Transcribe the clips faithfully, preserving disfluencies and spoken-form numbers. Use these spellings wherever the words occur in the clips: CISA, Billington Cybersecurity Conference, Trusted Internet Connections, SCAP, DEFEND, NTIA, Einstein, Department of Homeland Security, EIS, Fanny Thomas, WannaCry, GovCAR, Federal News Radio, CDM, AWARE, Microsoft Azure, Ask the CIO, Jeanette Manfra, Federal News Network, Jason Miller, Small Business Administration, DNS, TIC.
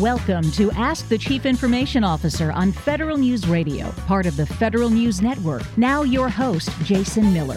Welcome to Ask the Chief Information Officer on Federal News Radio, part of the Federal News Network. Now your host, Jason Miller.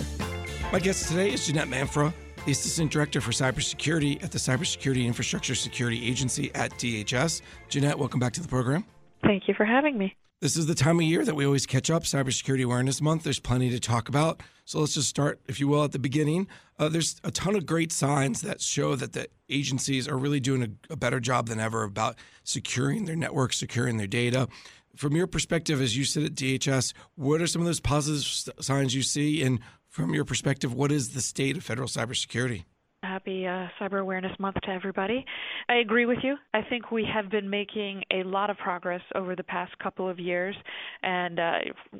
My guest today is Jeanette Manfra, the Assistant Director for Cybersecurity at the Cybersecurity and Infrastructure Security Agency at D H S. Jeanette, welcome back to the program. Thank you for having me. This is the time of year that we always catch up, Cybersecurity Awareness Month. There's plenty to talk about. So let's just start, if you will, at the beginning. Uh, there's a ton of great signs that show that the agencies are really doing a, a better job than ever about securing their network, securing their data. From your perspective, as you sit at D H S, what are some of those positive signs you see? And from your perspective, what is the state of federal cybersecurity? Happy uh, Cyber Awareness Month to everybody. I agree with you. I think we have been making a lot of progress over the past couple of years. And uh,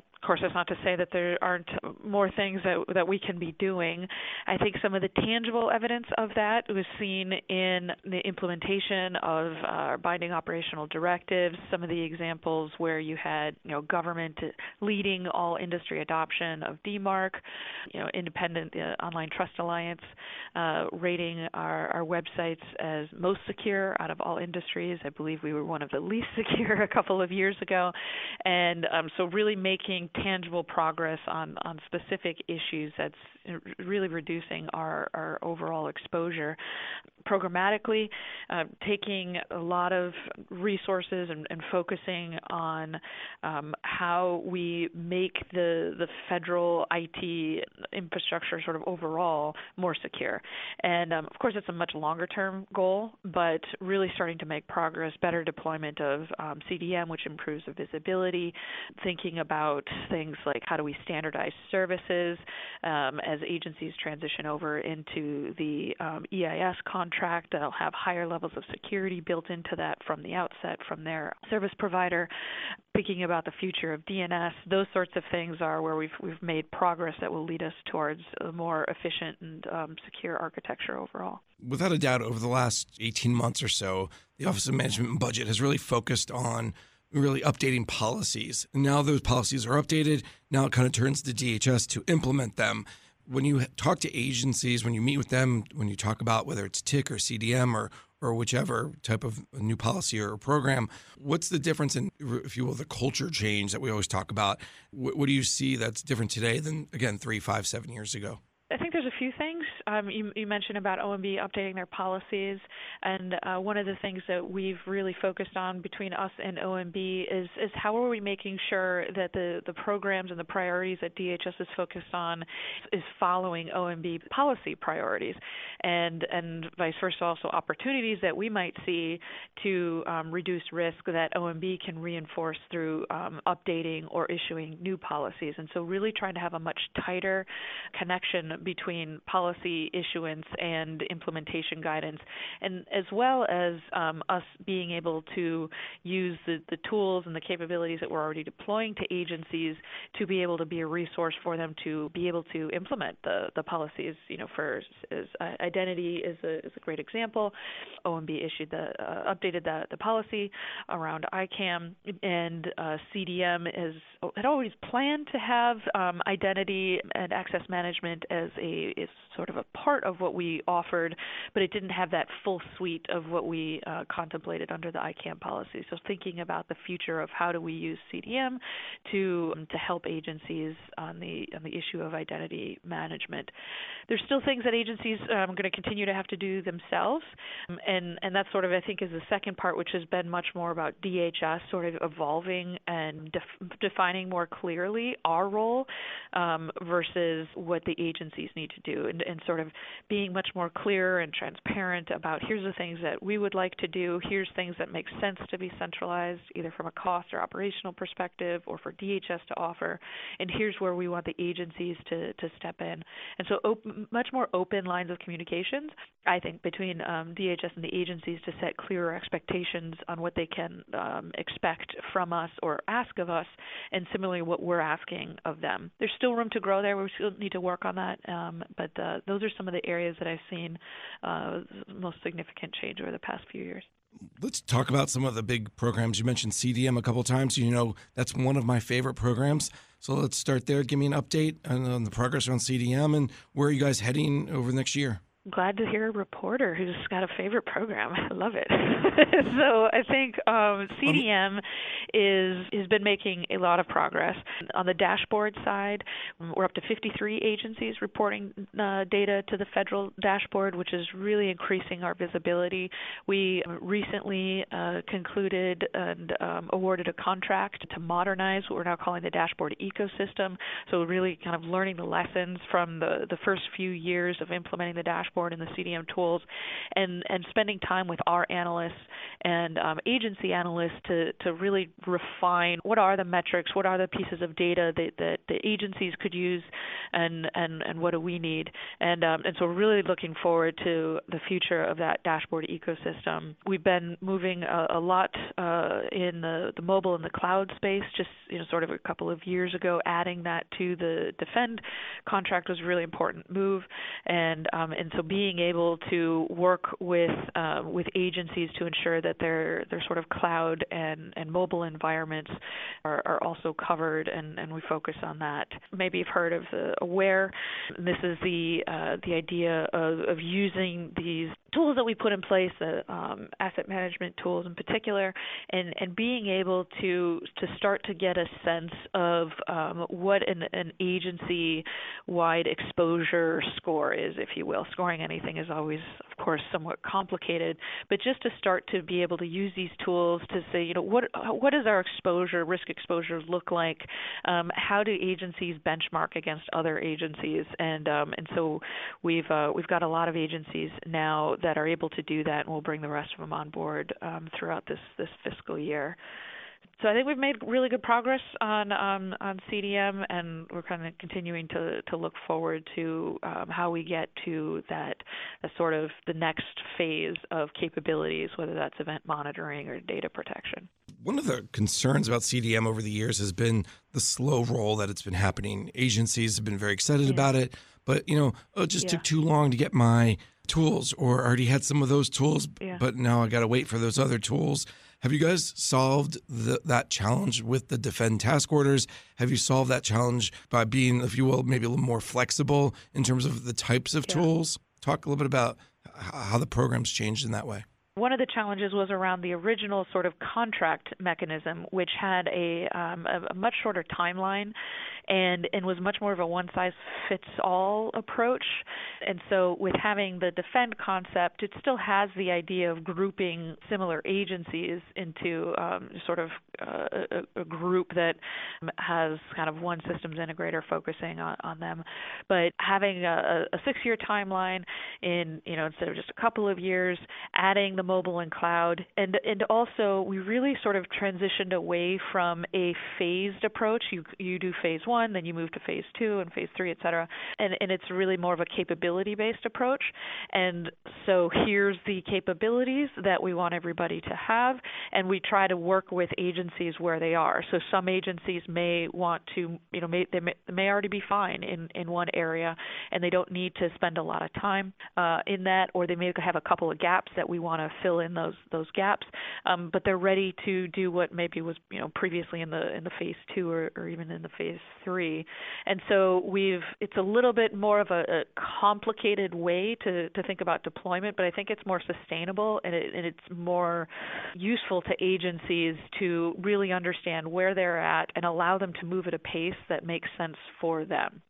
of course, that's not to say that there aren't more things that, that we can be doing. I think some of the tangible evidence of that was seen in the implementation of our binding operational directives, some of the examples where you had, you know, government leading all industry adoption of DMARC, you know, Independent uh, Online Trust Alliance, uh, rating our, our websites as most secure out of all industries. I believe we were one of the least secure a couple of years ago. And um, so really making tangible progress on, on specific issues that's really reducing our, our overall exposure. Programmatically, uh, taking a lot of resources and, and focusing on um, how we make the, the federal I T infrastructure sort of overall more secure. And um, of course, it's a much longer term goal, but really starting to make progress, better deployment of um, C D M, which improves the visibility, thinking about things like how do we standardize services um, as agencies transition over into the um, E I S contract. They'll have higher levels of security built into that from the outset, from their service provider. Thinking about the future of D N S, those sorts of things are where we've we've made progress that will lead us towards a more efficient and um, secure architecture overall. Without a doubt, over the last eighteen months or so, the Office of Management and Budget has really focused on really updating policies. Now those policies are updated. Now it kind of turns to D H S to implement them. When you talk to agencies, when you meet with them, when you talk about whether it's T I C or C D M or or whichever type of new policy or program, what's the difference in, if you will, the culture change that we always talk about? What, what do you see that's different today than, again, three, five, seven years ago? I think there's a few things. Um, you, you mentioned about O M B updating their policies, and uh, one of the things that we've really focused on between us and O M B is, is how are we making sure that the, the programs and the priorities that D H S is focused on is following O M B policy priorities, and, and vice versa, also opportunities that we might see to um, reduce risk that O M B can reinforce through um, updating or issuing new policies. And so really trying to have a much tighter connection between policy issuance and implementation guidance, and as well as um, us being able to use the, the tools and the capabilities that we're already deploying to agencies to be able to be a resource for them to be able to implement the, the policies. You know, for is, uh, identity is a, is a great example. O M B issued the uh, updated the, the policy around I C A M, and uh, C D M is had always planned to have um, identity and access management as a is sort of a part of what we offered, but it didn't have that full suite of what we uh, contemplated under the I C A M policy. So thinking about the future of how do we use C D M to um, to help agencies on the on the issue of identity management. There's still things that agencies um, are going to continue to have to do themselves, um, and and that sort of I think is the second part, which has been much more about D H S sort of evolving and def- defining more clearly our role um, versus what the agency need to do, and, and sort of being much more clear and transparent about here's the things that we would like to do, here's things that make sense to be centralized, either from a cost or operational perspective or for D H S to offer, and here's where we want the agencies to, to step in. And so op- much more open lines of communications, I think, between um, D H S and the agencies to set clearer expectations on what they can um, expect from us or ask of us, and similarly what we're asking of them. There's still room to grow there. We still need to work on that. Um, but uh, those are some of the areas that I've seen uh, most significant change over the past few years. Let's talk about some of the big programs. You mentioned C D M a couple of times. You know, that's one of my favorite programs. So let's start there. Give me an update on, on the progress on C D M and where are you guys heading over the next year? glad to hear a reporter who's got a favorite program. I love it. So I think um, C D M is has been making a lot of progress. On the dashboard side, we're up to fifty-three agencies reporting uh, data to the federal dashboard, which is really increasing our visibility. We recently uh, concluded and um, awarded a contract to modernize what we're now calling the dashboard ecosystem. So really kind of learning the lessons from the, the first few years of implementing the dashboard and the C D M tools, and, and spending time with our analysts and um, agency analysts to, to really refine what are the metrics, what are the pieces of data that, that the agencies could use, and, and, and what do we need. And, um, and so we're really looking forward to the future of that dashboard ecosystem. We've been moving a, a lot uh, in the, the mobile and the cloud space, just you know, sort of a couple of years ago. Adding that to the DEFEND contract was a really important move, and, um, and so So being able to work with uh, with agencies to ensure that their their sort of cloud and, and mobile environments are, are also covered, and, and we focus on that. Maybe you've heard of the AWARE. This is the uh, the idea of, of using these tools that we put in place, the um, asset management tools in particular, and, and being able to to start to get a sense of um, what an, an agency-wide exposure score is, if you will. Scoring anything is always, of course, somewhat complicated, but just to start to be able to use these tools to say, you know, what what does our exposure, risk exposure look like? Um, how do agencies benchmark against other agencies? And um, and so we've uh, we've got a lot of agencies now that are able to do that, and we'll bring the rest of them on board um, throughout this, this fiscal year. So I think we've made really good progress on um, on C D M, and we're kind of continuing to, to look forward to um, how we get to that uh, sort of the next phase of capabilities, whether that's event monitoring or data protection. One of the concerns about C D M over the years has been the slow roll that it's been happening. Agencies have been very excited yeah. about it, but you know, oh, it just yeah. took too long to get my tools, or I already had some of those tools, yeah. but now I got to wait for those other tools. Have you guys solved the, that challenge with the DEFEND task orders? Have you solved that challenge by being, if you will, maybe a little more flexible in terms of the types of yeah. tools? Talk a little bit about how the program's changed in that way. One of the challenges was around the original sort of contract mechanism, which had a, um, a much shorter timeline and, and was much more of a one-size-fits-all approach. And so with having the DEFEND concept, it still has the idea of grouping similar agencies into um, sort of uh, a, a group that has kind of one systems integrator focusing on, on them. But having a, a six-year timeline in, you know, instead of just a couple of years, adding the mobile and cloud, and and also we really sort of transitioned away from a phased approach. You you do phase one, then you move to phase two and phase three, et cetera, and and it's really more of a capability-based approach. And so here's the capabilities that we want everybody to have, and we try to work with agencies where they are. So some agencies may want to, you know, may, they may, may already be fine in, in one area, and they don't need to spend a lot of time uh, in that, or they may have a couple of gaps that we want to fill in those those gaps, um, but they're ready to do what maybe was you know previously in the in the phase two or, or even in the phase three, and so we've it's a little bit more of a, a complicated way to, to think about deployment, but I think it's more sustainable and, it, and it's more useful to agencies to really understand where they're at and allow them to move at a pace that makes sense for them.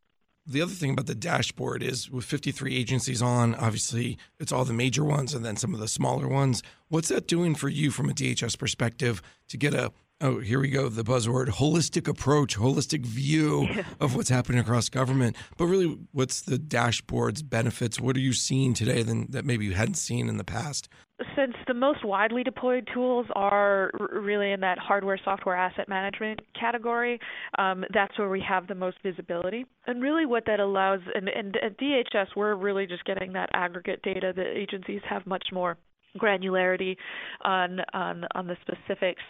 The other thing about the dashboard is with fifty-three agencies on, obviously it's all the major ones and then some of the smaller ones. What's that doing for you from a D H S perspective to get a, oh, here we go, the buzzword, holistic approach, holistic view yeah. of what's happening across government? But really, what's the dashboard's benefits? What are you seeing today than, that maybe you hadn't seen in the past? Since the most widely deployed tools are really in that hardware, software, asset management category, um, that's where we have the most visibility. And really what that allows, and, and at D H S, we're really just getting that aggregate data. The agencies have much more granularity on, on on the specifics,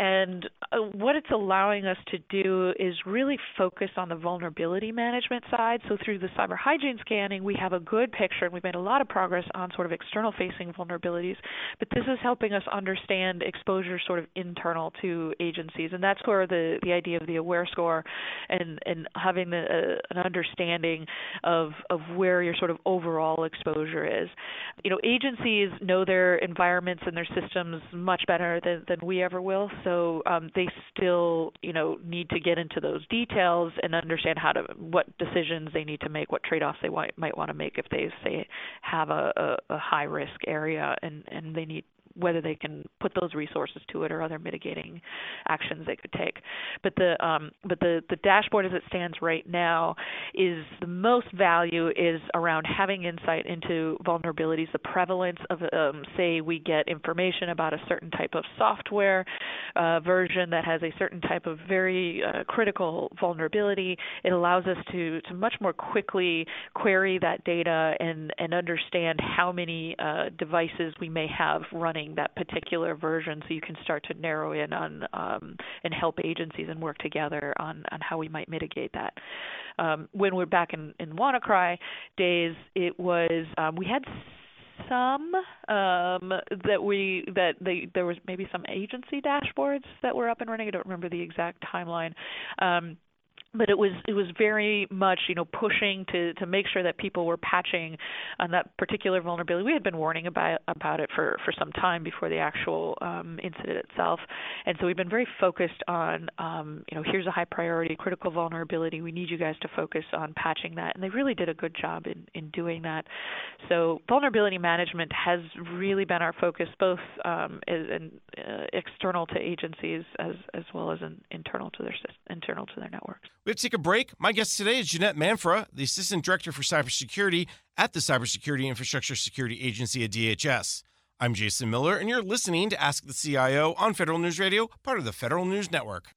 And what it's allowing us to do is really focus on the vulnerability management side. So through the cyber hygiene scanning, we have a good picture, and we've made a lot of progress on sort of external-facing vulnerabilities. But this is helping us understand exposure sort of internal to agencies. And that's where the, the idea of the AWARE score and, and having the, uh, an understanding of, of where your sort of overall exposure is. You know, agencies know their environments and their systems much better than, than we ever will. So So um, they still, you know, need to get into those details and understand how to, what decisions they need to make, what trade-offs they want, might want to make if they say have a, a, a high-risk area, and, and they need whether they can put those resources to it or other mitigating actions they could take. But the um, but the, the dashboard as it stands right now is the most value is around having insight into vulnerabilities, the prevalence of, um, say, we get information about a certain type of software uh, version that has a certain type of very uh, critical vulnerability. It allows us to, to much more quickly query that data and, and understand how many uh, devices we may have running that particular version, so you can start to narrow in on um, and help agencies and work together on, on how we might mitigate that. Um, when we're back in, in WannaCry days, it was um, we had some um, that we that they, there was maybe some agency dashboards that were up and running. I don't remember the exact timeline. Um, But it was it was very much, you know, pushing to, to make sure that people were patching on that particular vulnerability. We had been warning about about it for, for some time before the actual um, incident itself, and so we've been very focused on um, you know, here's a high priority critical vulnerability. We need you guys to focus on patching that, and they really did a good job in, in doing that. So vulnerability management has really been our focus, both um, in, uh, external to agencies as as well as in, internal to their internal to their networks. We have to take a break. My guest today is Jeanette Manfra, the Assistant Director for Cybersecurity at the Cybersecurity and Infrastructure Security Agency at D H S. I'm Jason Miller, and you're listening to Ask the C I O on Federal News Radio, part of the Federal News Network.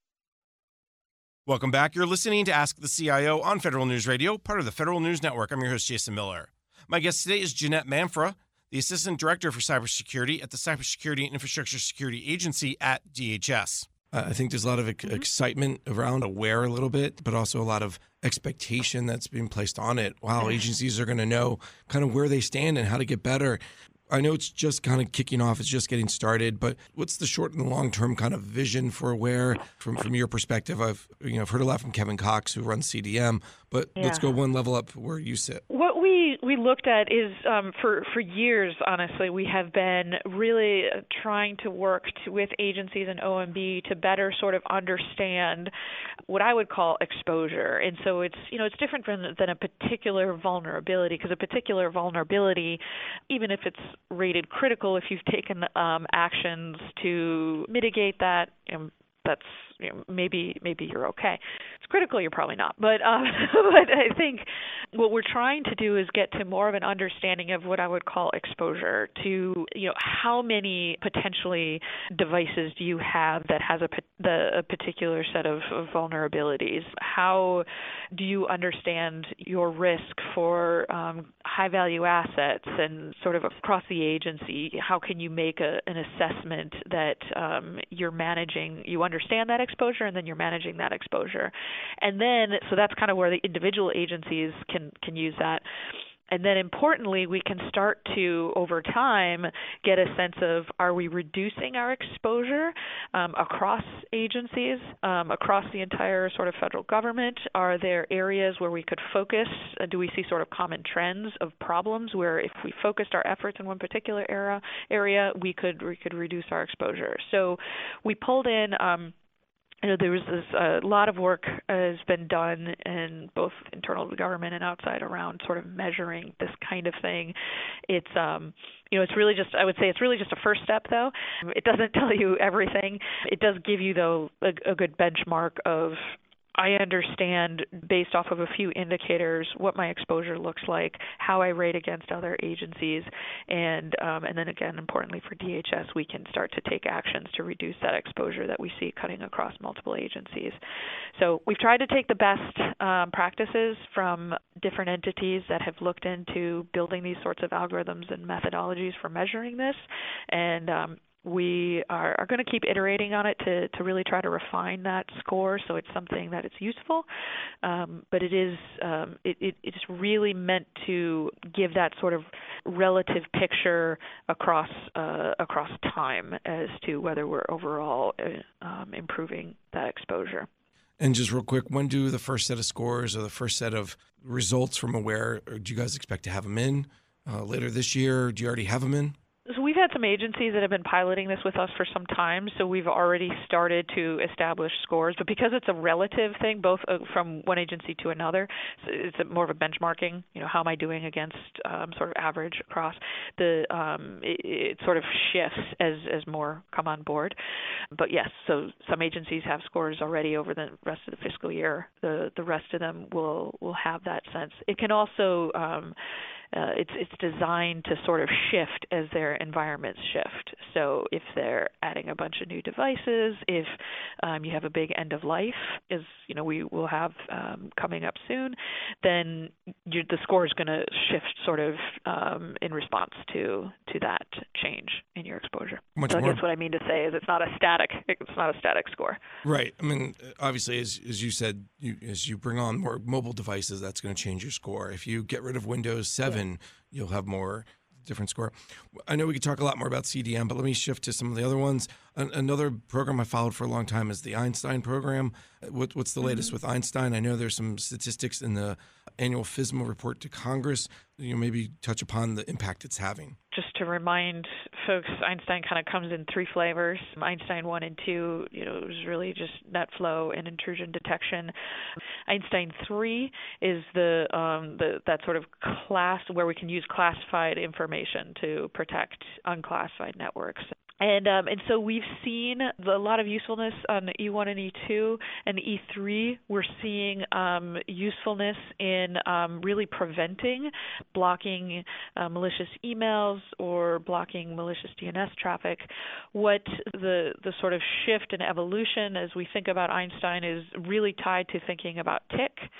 Welcome back. You're listening to Ask the C I O on Federal News Radio, part of the Federal News Network. I'm your host, Jason Miller. My guest today is Jeanette Manfra, the Assistant Director for Cybersecurity at the Cybersecurity and Infrastructure Security Agency at D H S. I think there's a lot of excitement around AWARE a little bit, but also a lot of expectation that's being placed on it. Wow, agencies are going to know kind of where they stand and how to get better. I know it's just kind of kicking off. It's just getting started. But what's the short and long-term kind of vision for AWARE from, from your perspective? I've you know I've heard a lot from Kevin Cox, who runs C D M, but yeah. Let's go one level up where you sit. What we, we looked at is um, for, for years, honestly, we have been really trying to work to, with agencies and O M B to better sort of understand what I would call exposure. And so it's, you know, it's different than, than a particular vulnerability, because a particular vulnerability, even if it's rated critical, if you've taken um, actions to mitigate that, and that's you know, maybe maybe you're okay. It's critical, you're probably not. But um, but I think what we're trying to do is get to more of an understanding of what I would call exposure to, you know, how many potentially devices do you have that has a, the, a particular set of, of vulnerabilities? How do you understand your risk for um, high-value assets and sort of across the agency? How can you make a, an assessment that um, you're managing, you understand that exposure, and then you're managing that exposure? And then, so that's kind of where the individual agencies can, can use that. And then importantly, we can start to, over time, get a sense of, are we reducing our exposure um, across agencies, um, across the entire sort of federal government? Are there areas where we could focus? Uh, do we see sort of common trends of problems where if we focused our efforts in one particular era, area, we could, we could reduce our exposure? So we pulled in... Um, You know, there was a uh, lot of work has been done in both internal government and outside around sort of measuring this kind of thing. It's, um, you know, it's really just, I would say it's really just a first step, though. It doesn't tell you everything. It does give you, though, a, a good benchmark of, I understand based off of a few indicators what my exposure looks like, how I rate against other agencies, and um, and then again, importantly for D H S, we can start to take actions to reduce that exposure that we see cutting across multiple agencies. So we've tried to take the best um, practices from different entities that have looked into building these sorts of algorithms and methodologies for measuring this, and um, We are, are going to keep iterating on it to, to really try to refine that score so it's something that it's useful. Um, but it is um, it, it, it's really meant to give that sort of relative picture across uh, across time as to whether we're overall uh, um, improving that exposure. And just real quick, when do the first set of scores or the first set of results from AWARE, do you guys expect to have them in uh, later this year? Do you already have them in? So we've had some agencies that have been piloting this with us for some time, so we've already started to establish scores. But because it's a relative thing, both from one agency to another, it's more of a benchmarking. You know, how am I doing against um, sort of average across the? Um, it, it sort of shifts as as more come on board. But yes, so some agencies have scores already over the rest of the fiscal year. The the rest of them will will have that sense. It can also. Um, Uh, it's it's designed to sort of shift as their environments shift. So if they're adding a bunch of new devices, if um, you have a big end of life, as you know we will have um, coming up soon, then you, the score is going to shift sort of um, in response to to that change in your exposure. Much so I guess what I mean to say is it's not a static it's not a static score. Right. I mean, obviously, as as you said, you, as you bring on more mobile devices, that's going to change your score. If you get rid of Windows seven. And you'll have more different score. I know we could talk a lot more about C D M, but let me shift to some of the other ones. An- another program I followed for a long time is the Einstein program. What, what's the latest mm-hmm. with Einstein? I know there's some statistics in the annual FISMA report to Congress. You know, maybe touch upon the impact it's having. Just to remind folks, Einstein kind of comes in three flavors. Einstein one and two, you know, it was really just net flow and intrusion detection. Einstein three is the, um, the that sort of class where we can use classified information to protect unclassified networks. And um, and so we've seen a lot of usefulness on E one and E two and E three. We're seeing um, usefulness in um, really preventing, blocking uh, malicious emails or blocking malicious D N S traffic. What the the sort of shift and evolution as we think about Einstein is really tied to thinking about T I C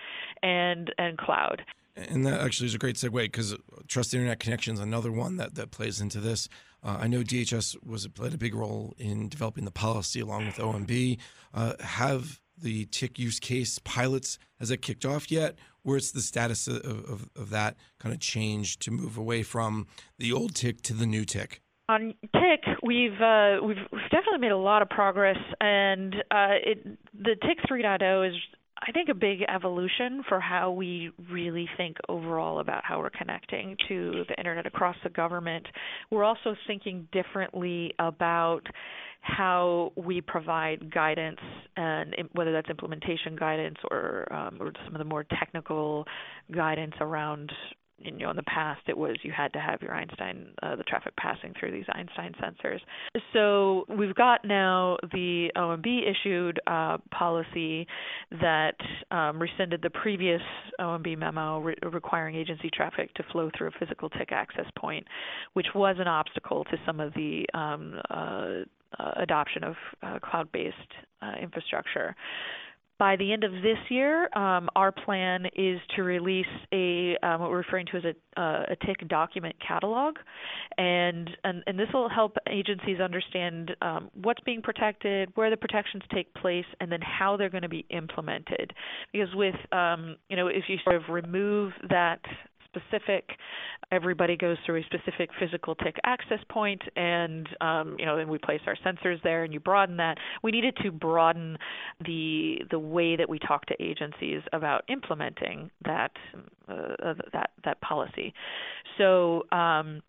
and and cloud. And that actually is a great segue because Trusted Internet Connection is another one that, that plays into this. Uh, I know D H S was played a big role in developing the policy along with O M B. Uh, have the T I C use case pilots, has that kicked off yet? Where's the status of, of, of that kind of change to move away from the old T I C to the new T I C? On T I C, we've uh, we've definitely made a lot of progress, and uh, it, the T I C three point oh is, I think, a big evolution for how we really think overall about how we're connecting to the internet across the government. We're also thinking differently about how we provide guidance, and whether that's implementation guidance or, um, or some of the more technical guidance around. You know, in the past, it was you had to have your Einstein, uh, the traffic passing through these Einstein sensors. So we've got now the O M B-issued uh, policy that um, rescinded the previous O M B memo re- requiring agency traffic to flow through a physical T I C access point, which was an obstacle to some of the um, uh, uh, adoption of uh, cloud-based uh, infrastructure. By the end of this year, um, our plan is to release a um, what we're referring to as a, uh, a T I C document catalog, and and, and this will help agencies understand um, what's being protected, where the protections take place, and then how they're going to be implemented. Because with um, you know, if you sort of remove that specific, everybody goes through a specific physical T I C access point, and um, you know, then we place our sensors there, and you broaden that. We needed to broaden the the way that we talk to agencies about implementing that uh, that that policy. So. Um,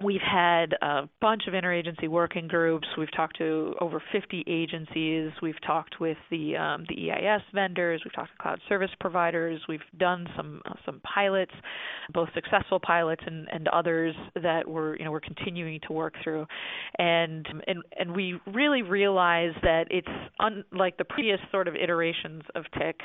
We've had a bunch of interagency working groups. We've talked to over fifty agencies. We've talked with the um, the E I S vendors. We've talked to cloud service providers. We've done some uh, some pilots, both successful pilots and, and others that we're you know we're continuing to work through, and and and we really realize that it's unlike the previous sort of iterations of T I C.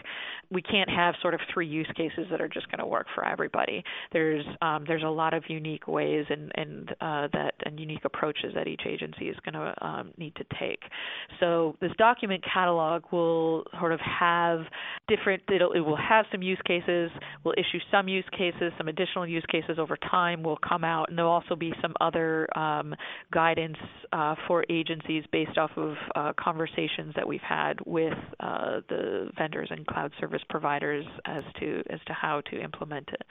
We can't have sort of three use cases that are just going to work for everybody. There's um, there's a lot of unique ways and and and uh, that and unique approaches that each agency is going to um, need to take. So this document catalog will sort of have different, it'll, it will have some use cases, we'll issue some use cases, some additional use cases over time will come out, and there'll also be some other um, guidance uh, for agencies based off of uh, conversations that we've had with uh, the vendors and cloud service providers as to as to how to implement it,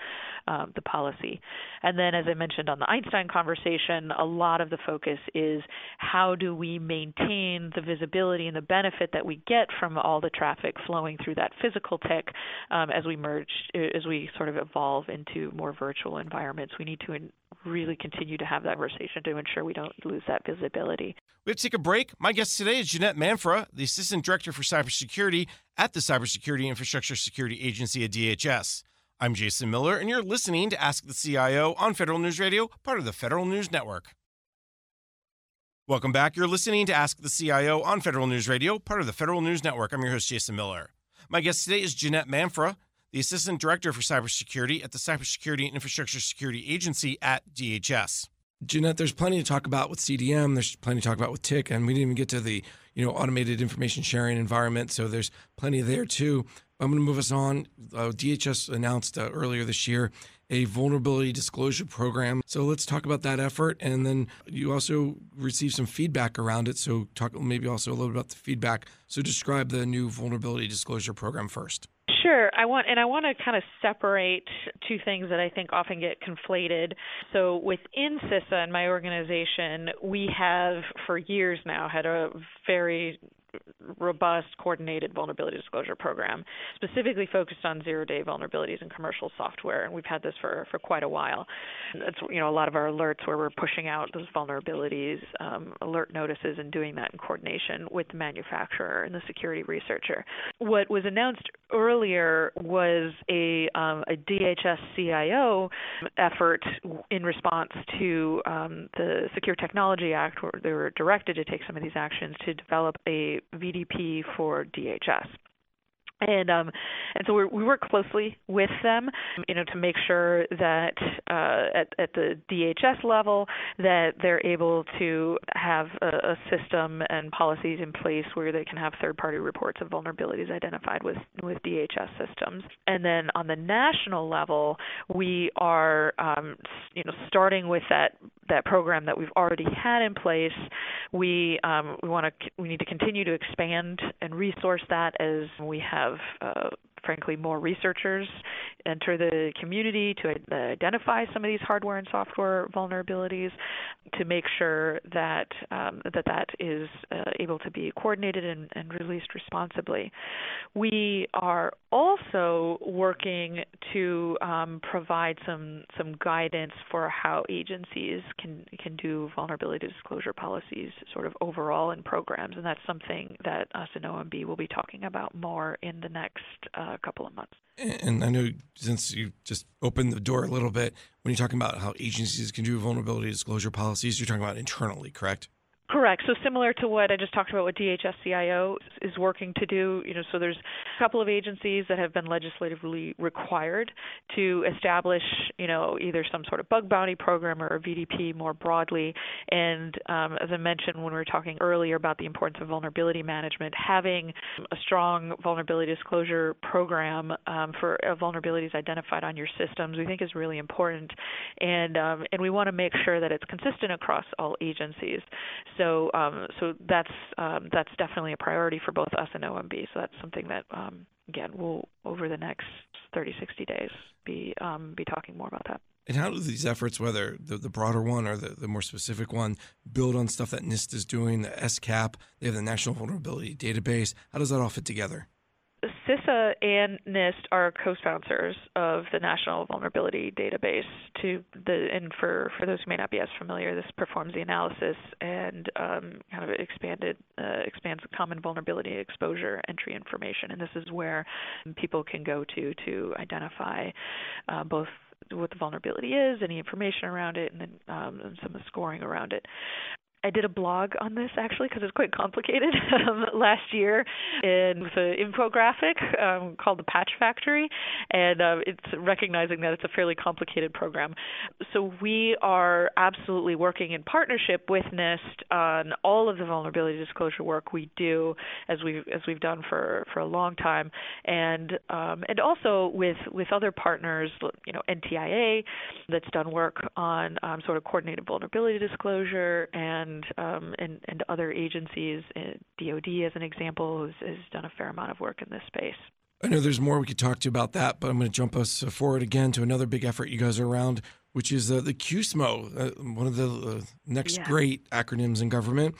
uh, the policy. And then, as I mentioned on the Einstein conversation, a lot of the focus is how do we maintain the visibility and the benefit that we get from all the traffic flowing through that physical tech um, as we merge, as we sort of evolve into more virtual environments. We need to in- really continue to have that conversation to ensure we don't lose that visibility. We have to take a break. My guest today is Jeanette Manfra, the Assistant Director for Cybersecurity at the Cybersecurity and Infrastructure Security Agency at D H S. I'm Jason Miller, and you're listening to Ask the C I O on Federal News Radio, part of the Federal News Network. Welcome back. You're listening to Ask the C I O on Federal News Radio, part of the Federal News Network. I'm your host, Jason Miller. My guest today is Jeanette Manfra, the Assistant Director for Cybersecurity at the Cybersecurity and Infrastructure Security Agency at D H S. Jeanette, there's plenty to talk about with C D M. There's plenty to talk about with T I C, and we didn't even get to the you know automated information sharing environment. So there's plenty there too. I'm going to move us on. Uh, D H S announced uh, earlier this year a vulnerability disclosure program. So let's talk about that effort, and then you also received some feedback around it. So talk maybe also a little bit about the feedback. So describe the new vulnerability disclosure program first. Sure. I want, and I want to kind of separate two things that I think often get conflated. So within CISA and my organization, we have for years now had a very robust coordinated vulnerability disclosure program, specifically focused on zero-day vulnerabilities in commercial software. And we've had this for, for quite a while. That's, you know, a lot of our alerts where we're pushing out those vulnerabilities, um, alert notices, and doing that in coordination with the manufacturer and the security researcher. What was announced earlier was a, um, a D H S C I O effort in response to um, the Secure Technology Act, where they were directed to take some of these actions to develop a V D P for D H S. And um, and so we're, we work closely with them, you know, to make sure that uh, at, at the D H S level that they're able to have a, a system and policies in place where they can have third-party reports of vulnerabilities identified with, with D H S systems. And then on the national level, we are, um, you know, starting with that that program that we've already had in place. We um, we want to we need to continue to expand and resource that as we have. Of, uh, frankly, more researchers enter the community to uh, identify some of these hardware and software vulnerabilities, to make sure that um, that, that is uh, able to be coordinated and, and released responsibly. We are also working to um, provide some some guidance for how agencies can can do vulnerability disclosure policies sort of overall in programs, and that's something that us in O M B will be talking about more in the next uh, a couple of months. And I know, since you just opened the door a little bit, when you're talking about how agencies can do vulnerability disclosure policies, you're talking about internally, correct? Correct. So similar to what I just talked about, what D H S C I O is working to do, you know, so there's a couple of agencies that have been legislatively required to establish, you know, either some sort of bug bounty program or a V D P more broadly. And um, as I mentioned when we were talking earlier about the importance of vulnerability management, having a strong vulnerability disclosure program um, for vulnerabilities identified on your systems, we think is really important. And um, and we want to make sure that it's consistent across all agencies. So So, um, so that's um, that's definitely a priority for both us and O M B. So that's something that, um, again, we'll over the next thirty, sixty days be um, be talking more about that. And how do these efforts, whether the, the broader one or the, the more specific one, build on stuff that NIST is doing, the S C A P? They have the National Vulnerability Database. How does that all fit together? CISA and NIST are co-sponsors of the National Vulnerability Database. To the and for, for those who may not be as familiar, this performs the analysis and um, kind of expanded uh, expands common vulnerability exposure entry information. And this is where people can go to to identify uh, both what the vulnerability is, any information around it, and then um, and some of the scoring around it. I did a blog on this, actually, because it's quite complicated, um, last year, and with an infographic um, called The Patch Factory, and uh, it's recognizing that it's a fairly complicated program. So we are absolutely working in partnership with NIST on all of the vulnerability disclosure work we do, as we've, as we've done for, for a long time, and um, and also with, with other partners, you know, N T I A, that's done work on um, sort of coordinated vulnerability disclosure, and um, and, and other agencies, D O D as an example, has, has done a fair amount of work in this space. I know there's more we could talk to you about that, but I'm going to jump us forward again to another big effort you guys are around, which is uh, the Q S M O, uh, one of the uh, next yeah. great acronyms in government,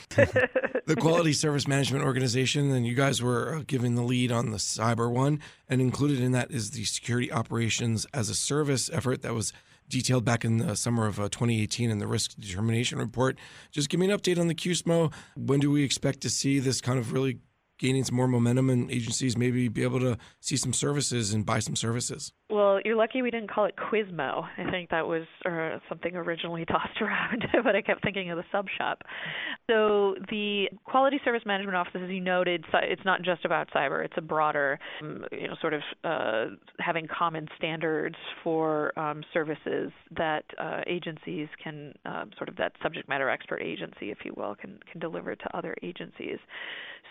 the Quality Service Management Organization. And you guys were uh, given the lead on the cyber one, and included in that is the Security Operations as a Service effort that was detailed back in the summer of uh, twenty eighteen in the Risk Determination Report. Just give me an update on the Q S M O. When do we expect to see this kind of really gaining some more momentum, and agencies maybe be able to see some services and buy some services? Well, you're lucky we didn't call it Quizmo. I think that was uh, something originally tossed around, but I kept thinking of the sub shop. So the Quality Service Management Office, as you noted, it's not just about cyber. It's a broader, um, you know, sort of uh, having common standards for um, services that uh, agencies can, um, sort of that subject matter expert agency, if you will, can, can deliver to other agencies.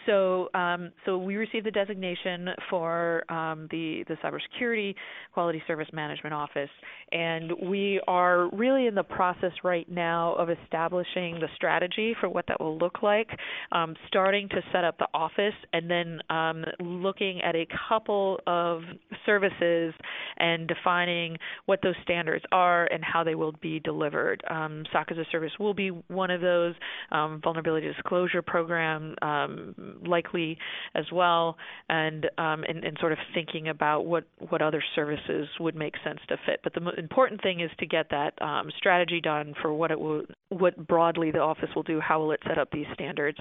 So um, Um, so we received the designation for um, the, the Cybersecurity Quality Service Management Office, and we are really in the process right now of establishing the strategy for what that will look like, um, starting to set up the office, and then um, looking at a couple of services and defining what those standards are and how they will be delivered. Um, S O C as a Service will be one of those, um, Vulnerability Disclosure Program um, likely as well, and, um, and and sort of thinking about what, what other services would make sense to fit. But the important thing is to get that um, strategy done for what it will, what broadly the office will do, how will it set up these standards,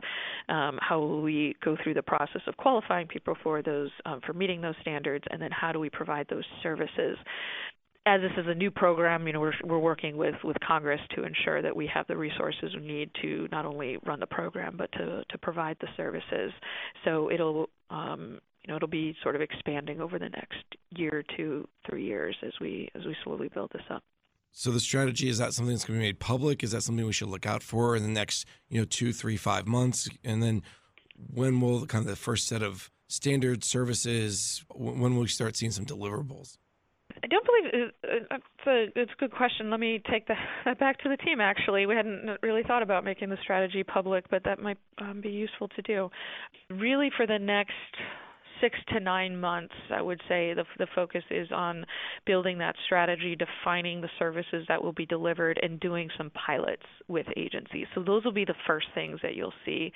um, how will we go through the process of qualifying people for those, um, for meeting those standards, and then how do we provide those services. As this is a new program, you know, we're, we're working with, with Congress to ensure that we have the resources we need to not only run the program but to, to provide the services. So it'll um, you know it'll be sort of expanding over the next year, two, three years as we as we slowly build this up. So the strategy, is that something that's going to be made public? Is that something we should look out for in the next you know two, three, five months? And then when will the kind of the first set of standard services? When will we start seeing some deliverables? I don't believe it's a, it's a good question. Let me take that back to the team, actually. We hadn't really thought about making the strategy public, but that might um, be useful to do. Really, for the next six to nine months, I would say the, the focus is on building that strategy, defining the services that will be delivered, and doing some pilots with agencies. So those will be the first things that you'll see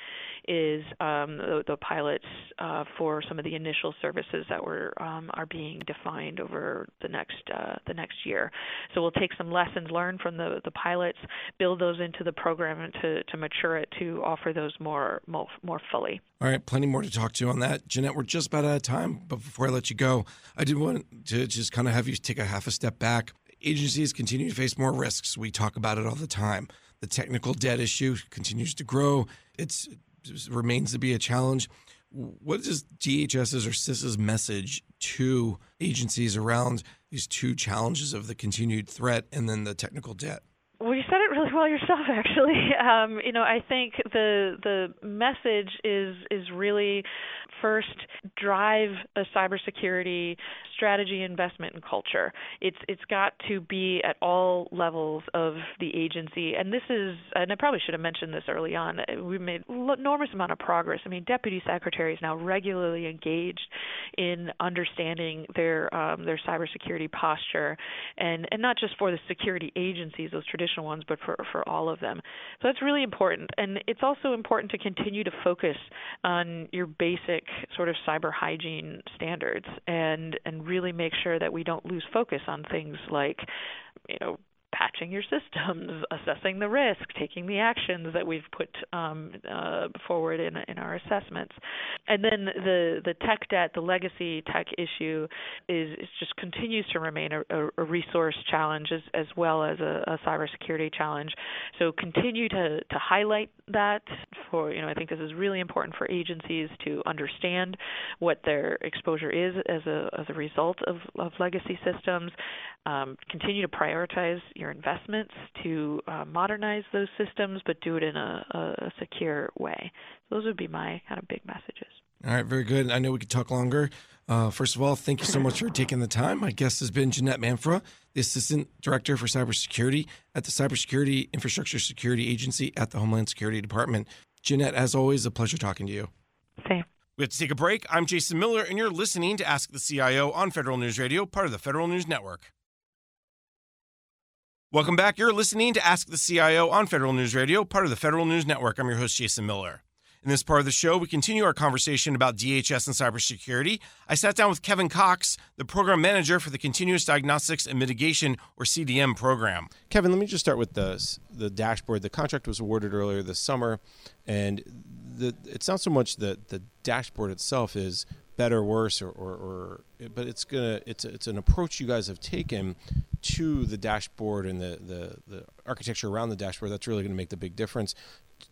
is um, the, the pilots uh, for some of the initial services that were um, are being defined over the next uh, the next year. So we'll take some lessons learned from the, the pilots, build those into the program to, to mature it to offer those more, more more fully. All right, plenty more to talk to on that. Jeanette, we're just about out of time, but before I let you go, I did want to just kind of have you take a half a step back. Agencies continue to face more risks. We talk about it all the time. The technical debt issue continues to grow. It's, it remains to be a challenge. What is D H S's or C I S S's message to agencies around these two challenges of the continued threat and then the technical debt? Well, you said it really well yourself, actually. Um, you know, I think the the message is is really first drive a cybersecurity strategy, investment, and culture. It's it's got to be at all levels of the agency, and this is, and I probably should have mentioned this early on. We've made an enormous amount of progress. I mean, deputy secretaries now regularly engaged in understanding their um, their cybersecurity posture, and and not just for the security agencies, those traditional ones, but for, for all of them. So that's really important. And it's also important to continue to focus on your basic sort of cyber hygiene standards and, and really make sure that we don't lose focus on things like, you know, patching your systems, assessing the risk, taking the actions that we've put um, uh, forward in in our assessments. And then the, the tech debt, the legacy tech issue, is, is just continues to remain a, a resource challenge as, as well as a, a cybersecurity challenge. So continue to, to highlight that. For you know, I think this is really important for agencies to understand what their exposure is as a as a result of, of legacy systems. Um, continue to prioritize your investments to uh, modernize those systems, but do it in a, a secure way. Those would be my kind of big messages. All right, very good. I know we could talk longer. Uh, first of all, thank you so much for taking the time. My guest has been Jeanette Manfra, the Assistant Director for Cybersecurity at the Cybersecurity Infrastructure Security Agency at the Homeland Security Department. Jeanette, as always, a pleasure talking to you. Same. We have to take a break. I'm Jason Miller, and you're listening to Ask the C I O on Federal News Radio, part of the Federal News Network. Welcome back. You're listening to Ask the C I O on Federal News Radio, part of the Federal News Network. I'm your host, Jason Miller. In this part of the show, we continue our conversation about D H S and cybersecurity. I sat down with Kevin Cox, the program manager for the Continuous Diagnostics and Mitigation, or C D M, program. Kevin, let me just start with the, the dashboard. The contract was awarded earlier this summer, and the, it's not so much that the dashboard itself is better, worse, or, or, or but it's gonna it's it's an approach you guys have taken to the dashboard and the, the, the architecture around the dashboard that's really going to make the big difference.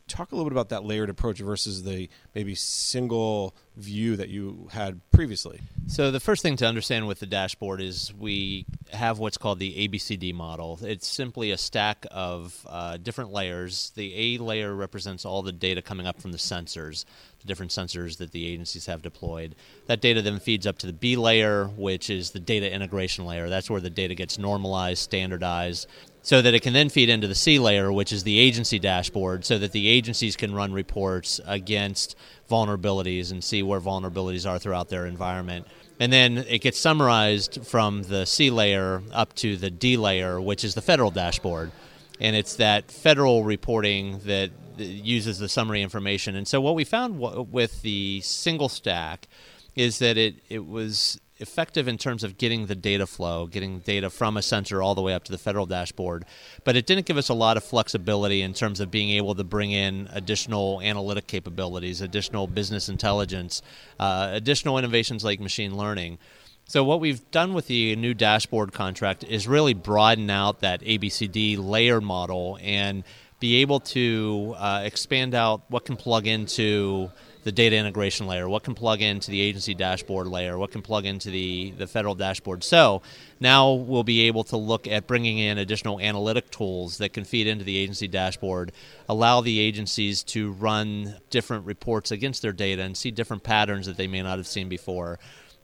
Talk a little bit about that layered approach versus the maybe single view that you had previously. So the first thing to understand with the dashboard is we have what's called the A B C D model. It's simply a stack of uh, different layers. The A layer represents all the data coming up from the sensors, the different sensors that the agencies have deployed. That data then feeds up to the B layer, which is the data integration layer. That's where the data gets normalized, standardized, so that it can then feed into the C layer, which is the agency dashboard, so that the agencies can run reports against vulnerabilities and see where vulnerabilities are throughout their environment. And then it gets summarized from the C layer up to the D layer, which is the federal dashboard. And it's that federal reporting that uses the summary information. And so what we found w- with the single stack is that it, it was effective in terms of getting the data flow, getting data from a sensor all the way up to the federal dashboard. But it didn't give us a lot of flexibility in terms of being able to bring in additional analytic capabilities, additional business intelligence, uh, additional innovations like machine learning. So what we've done with the new dashboard contract is really broaden out that A B C D layer model and be able to uh, expand out what can plug into the data integration layer, what can plug into the agency dashboard layer, what can plug into the, the federal dashboard. So now we'll be able to look at bringing in additional analytic tools that can feed into the agency dashboard, allow the agencies to run different reports against their data and see different patterns that they may not have seen before.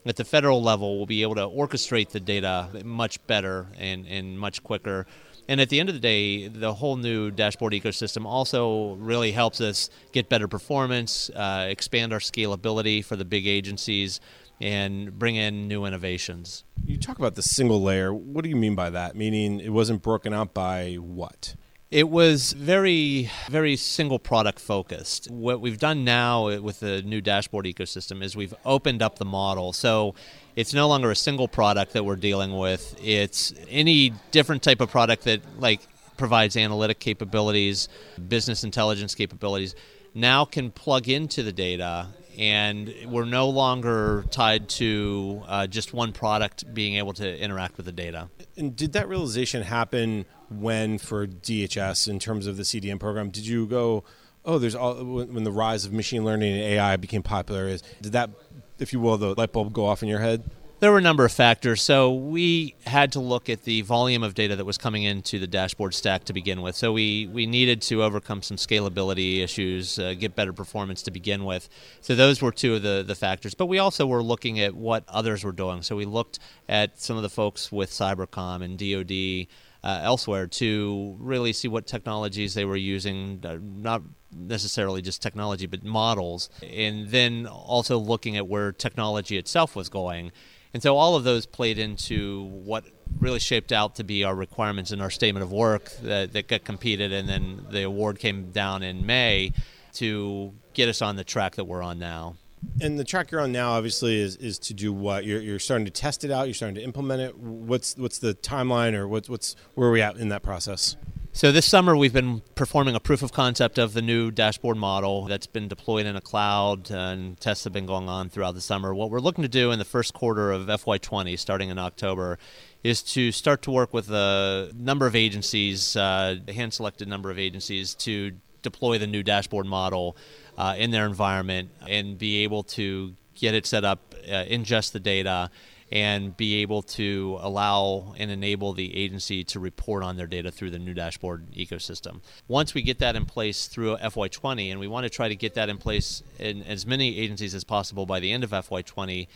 At the federal level, we'll be able to orchestrate the data much better and, and much quicker. And at the end of the day, the whole new dashboard ecosystem also really helps us get better performance, uh, expand our scalability for the big agencies, and bring in new innovations. You talk about the single layer. What do you mean by that? Meaning it wasn't broken out by what? It was very, very single product focused. What we've done now with the new dashboard ecosystem is we've opened up the model. So it's no longer a single product that we're dealing with. It's any different type of product that like provides analytic capabilities, business intelligence capabilities, now can plug into the data. And we're no longer tied to uh, just one product being able to interact with the data. And did that realization happen when, for D H S, in terms of the C D M program, did you go, oh, there's all, when the rise of machine learning and A I became popular, is did that, if you will, the light bulb go off in your head? There were a number of factors. So we had to look at the volume of data that was coming into the dashboard stack to begin with. So we, we needed to overcome some scalability issues, uh, get better performance to begin with. So those were two of the, the factors. But we also were looking at what others were doing. So we looked at some of the folks with Cybercom and D O D uh, elsewhere to really see what technologies they were using, uh, not necessarily just technology, but models. And then also looking at where technology itself was going. And so all of those played into what really shaped out to be our requirements in our statement of work that, that got competed, and then the award came down in May to get us on the track that we're on now. And the track you're on now, obviously, is, is to do what? You're, you're starting to test it out. You're starting to implement it. What's what's the timeline, or what's what's where are we at in that process? So this summer, we've been performing a proof of concept of the new dashboard model that's been deployed in a cloud, and tests have been going on throughout the summer. What we're looking to do in the first quarter of F Y twenty, starting in October, is to start to work with a number of agencies, uh, a hand-selected number of agencies, to deploy the new dashboard model uh, in their environment and be able to get it set up, uh, ingest the data, and be able to allow and enable the agency to report on their data through the new dashboard ecosystem. Once we get that in place through F Y twenty, and we want to try to get that in place in as many agencies as possible by the end of F Y twenty,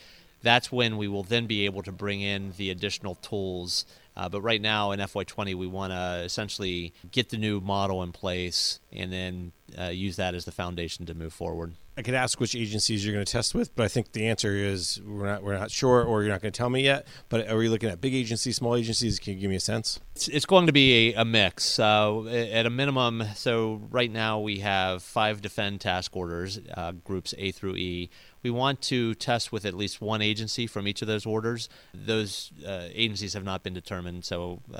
that's when we will then be able to bring in the additional tools. Uh, but right now in F Y twenty, we want to essentially get the new model in place and then uh, use that as the foundation to move forward. I could ask which agencies you're going to test with, but I think the answer is we're not we're not sure, or you're not going to tell me yet. But are we looking at big agencies, small agencies? Can you give me a sense? It's, it's going to be a, a mix. Uh, at a minimum, so right now we have five DEFEND task orders, uh, groups A through E. We want to test with at least one agency from each of those orders. Those uh, agencies have not been determined, so uh,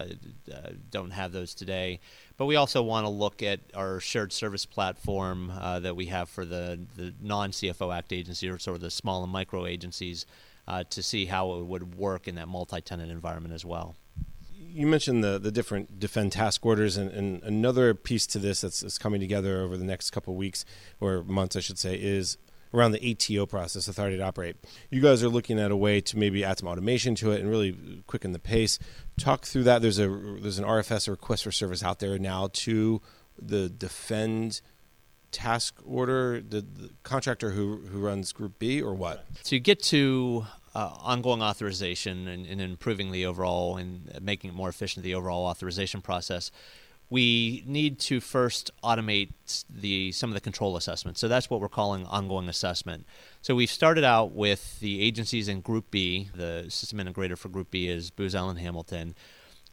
uh, don't have those today. But we also want to look at our shared service platform uh, that we have for the, the non-C F O Act agency, or sort of the small and micro agencies, uh, to see how it would work in that multi-tenant environment as well. You mentioned the, the different DEFEND task orders, and, and another piece to this that's, that's coming together over the next couple of weeks, or months, I should say, is around the A T O process, authority to operate. You guys are looking at a way to maybe add some automation to it and really quicken the pace. Talk through that. There's a there's an R F S, request for service, out there now to the DEFEND task order, the, the contractor who who runs Group B, or what? So you get to uh, ongoing authorization and, and improving the overall and making it more efficient, the overall authorization process. We need to first automate the some of the control assessments. So that's what we're calling ongoing assessment. So we've started out with the agencies in Group B. The system integrator for Group B is Booz Allen Hamilton,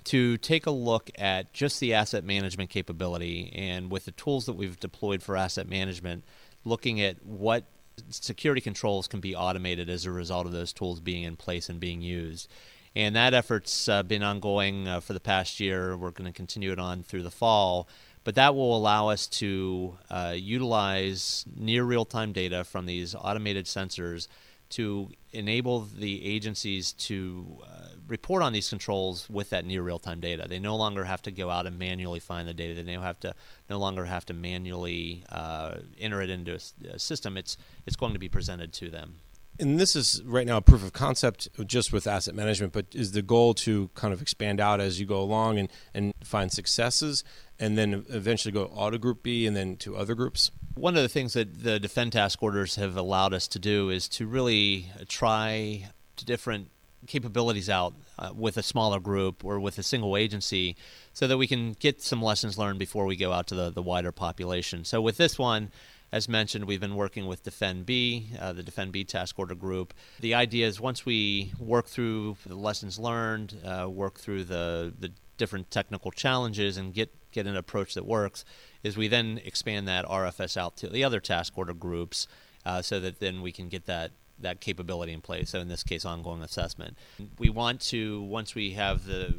to take a look at just the asset management capability, and with the tools that we've deployed for asset management, looking at what security controls can be automated as a result of those tools being in place and being used. And that effort's uh, been ongoing uh, for the past year. We're going to continue it on through the fall. But that will allow us to uh, utilize near real-time data from these automated sensors to enable the agencies to uh, report on these controls with that near real-time data. They no longer have to go out and manually find the data. They no, have to, no longer have to manually uh, enter it into a, a system. It's, it's going to be presented to them. And this is right now a proof of concept just with asset management, but is the goal to kind of expand out as you go along and, and find successes, and then eventually go all to Group B and then to other groups? One of the things that the DEFEND task orders have allowed us to do is to really try different capabilities out uh, with a smaller group or with a single agency, so that we can get some lessons learned before we go out to the, the wider population. So with this one, as mentioned, we've been working with DEFEND B, uh, the DEFEND B task order group. The idea is once we work through the lessons learned, uh, work through the, the different technical challenges and get, get an approach that works, is we then expand that R F S out to the other task order groups uh, so that then we can get that, that capability in place. So in this case, ongoing assessment. We want to, once we have the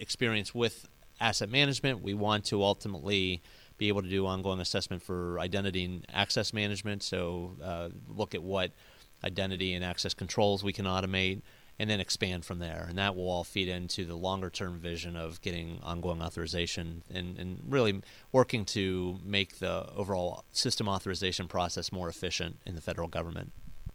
experience with asset management, we want to ultimately be able to do ongoing assessment for identity and access management, so uh, look at what identity and access controls we can automate, and then expand from there. And that will all feed into the longer-term vision of getting ongoing authorization and, and really working to make the overall system authorization process more efficient in the federal government.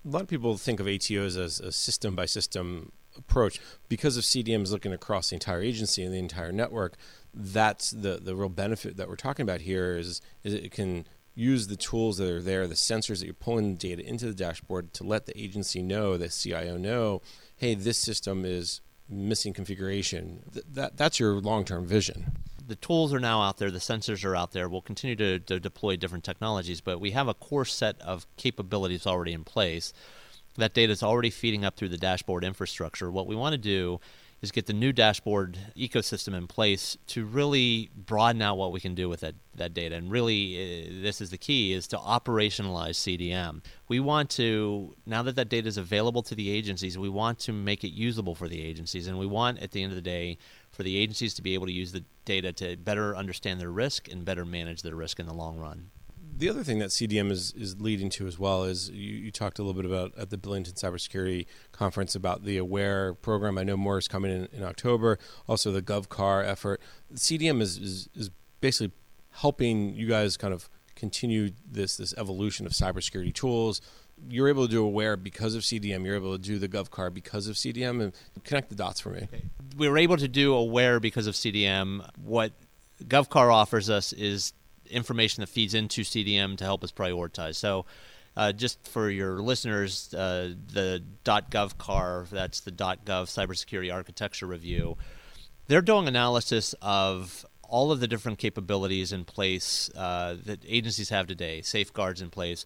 A lot of people think of A T Os as a system-by-system approach. Because of C D Ms looking across the entire agency and the entire network, that's the, the real benefit that we're talking about here is, is it can use the tools that are there, the sensors that you're pulling data into the dashboard, to let the agency know, the C I O know, hey, this system is missing configuration. Th- that That's your long-term vision. The tools are now out there. The sensors are out there. We'll continue to, to deploy different technologies, but we have a core set of capabilities already in place. That data is already feeding up through the dashboard infrastructure. What we want to do is get the new dashboard ecosystem in place to really broaden out what we can do with that, that data. And really, uh, this is the key, is to operationalize C D M. We want to, now that that data is available to the agencies, we want to make it usable for the agencies. And we want, at the end of the day, for the agencies to be able to use the data to better understand their risk and better manage their risk in the long run. The other thing that C D M is, is leading to as well is you, you talked a little bit about at the Billington Cybersecurity Conference about the AWARE program. I know more is coming in in October, also the GovCAR effort. C D M is, is, is basically helping you guys kind of continue this, this evolution of cybersecurity tools. You're able to do AWARE because of C D M. You're able to do the GovCAR because of C D M. And connect the dots for me. Okay. We were able to do AWARE because of C D M. What GovCAR offers us is information that feeds into C D M to help us prioritize. So uh, just for your listeners, uh, the .govCAR, that's the .gov Cybersecurity Architecture Review, they're doing analysis of all of the different capabilities in place uh, that agencies have today, safeguards in place,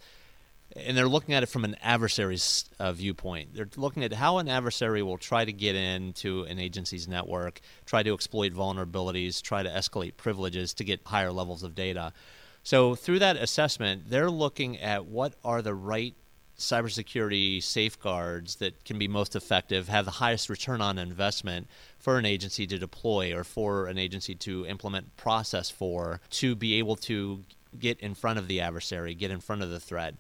and they're looking at it from an adversary's uh, viewpoint. They're looking at how an adversary will try to get into an agency's network, try to exploit vulnerabilities, try to escalate privileges to get higher levels of data. So through that assessment, they're looking at what are the right cybersecurity safeguards that can be most effective, have the highest return on investment for an agency to deploy or for an agency to implement process for, to be able to get in front of the adversary, get in front of the threat.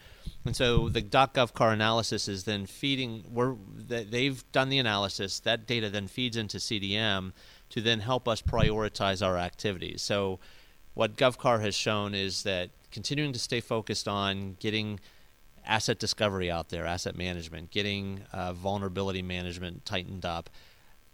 And so the .govCAR analysis is then feeding, we're, they've done the analysis, that data then feeds into C D M to then help us prioritize our activities. So what GovCAR has shown is that continuing to stay focused on getting asset discovery out there, asset management, getting uh, vulnerability management tightened up,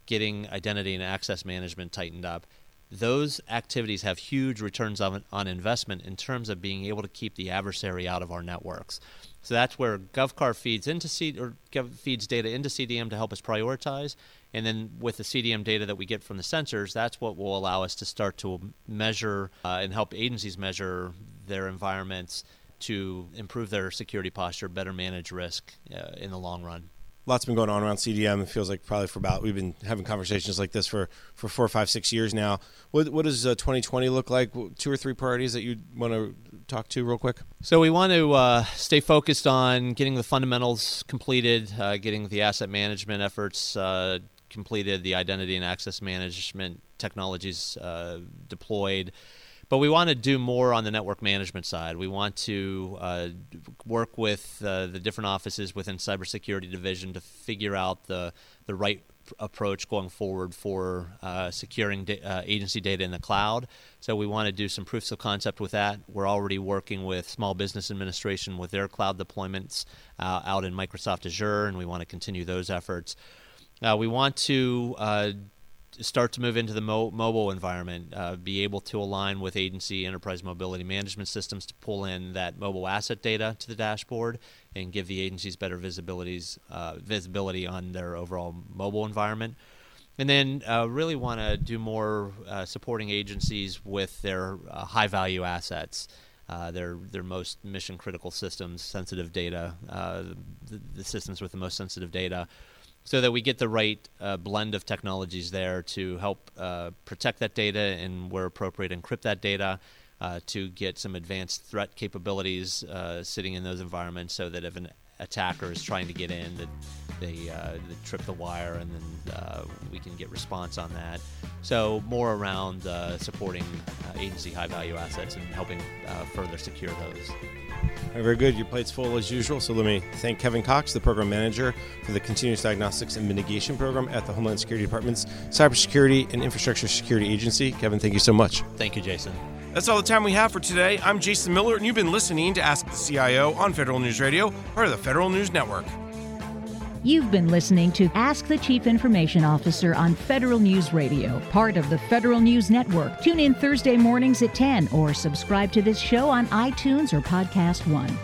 getting identity and access management tightened up, those activities have huge returns on, on investment in terms of being able to keep the adversary out of our networks. So that's where GovCAR feeds into C, or Gov, feeds data into C D M to help us prioritize. And then with the C D M data that we get from the sensors, that's what will allow us to start to measure uh, and help agencies measure their environments to improve their security posture, better manage risk uh, in the long run. Lots been going on around C D M. It feels like probably for about, we've been having conversations like this for, for four, five, six years now. What what does uh, twenty twenty look like? Two or three priorities that you want to talk to real quick? So we want to uh, stay focused on getting the fundamentals completed, uh, getting the asset management efforts uh, completed, the identity and access management technologies uh, deployed. But we want to do more on the network management side. We want to uh, work with uh, the different offices within Cybersecurity Division to figure out the, the right approach going forward for uh, securing da- uh, agency data in the cloud. So we want to do some proofs of concept with that. We're already working with Small Business Administration with their cloud deployments uh, out in Microsoft Azure, and we want to continue those efforts. Uh, we want to uh, start to move into the mo- mobile environment, uh, be able to align with agency enterprise mobility management systems to pull in that mobile asset data to the dashboard and give the agencies better visibilities, uh, visibility on their overall mobile environment. And then uh, really want to do more uh, supporting agencies with their uh, high-value assets, uh, their their most mission-critical systems, sensitive data, uh, the, the systems with the most sensitive data, so that we get the right uh, blend of technologies there to help uh, protect that data and, where appropriate, encrypt that data uh, to get some advanced threat capabilities uh, sitting in those environments so that if an attacker is trying to get in, that they, uh, they trip the wire, and then uh, we can get response on that. So more around uh, supporting uh, agency high-value assets and helping uh, further secure those. Very good. Your plate's full as usual, so let me thank Kevin Cox, the Program Manager for the Continuous Diagnostics and Mitigation Program at the Homeland Security Department's Cybersecurity and Infrastructure Security Agency. Kevin, thank you so much. Thank you, Jason. That's all the time we have for today. I'm Jason Miller, and you've been listening to Ask the C I O on Federal News Radio, part of the Federal News Network. You've been listening to Ask the Chief Information Officer on Federal News Radio, part of the Federal News Network. Tune in Thursday mornings at ten or subscribe to this show on iTunes or Podcast One.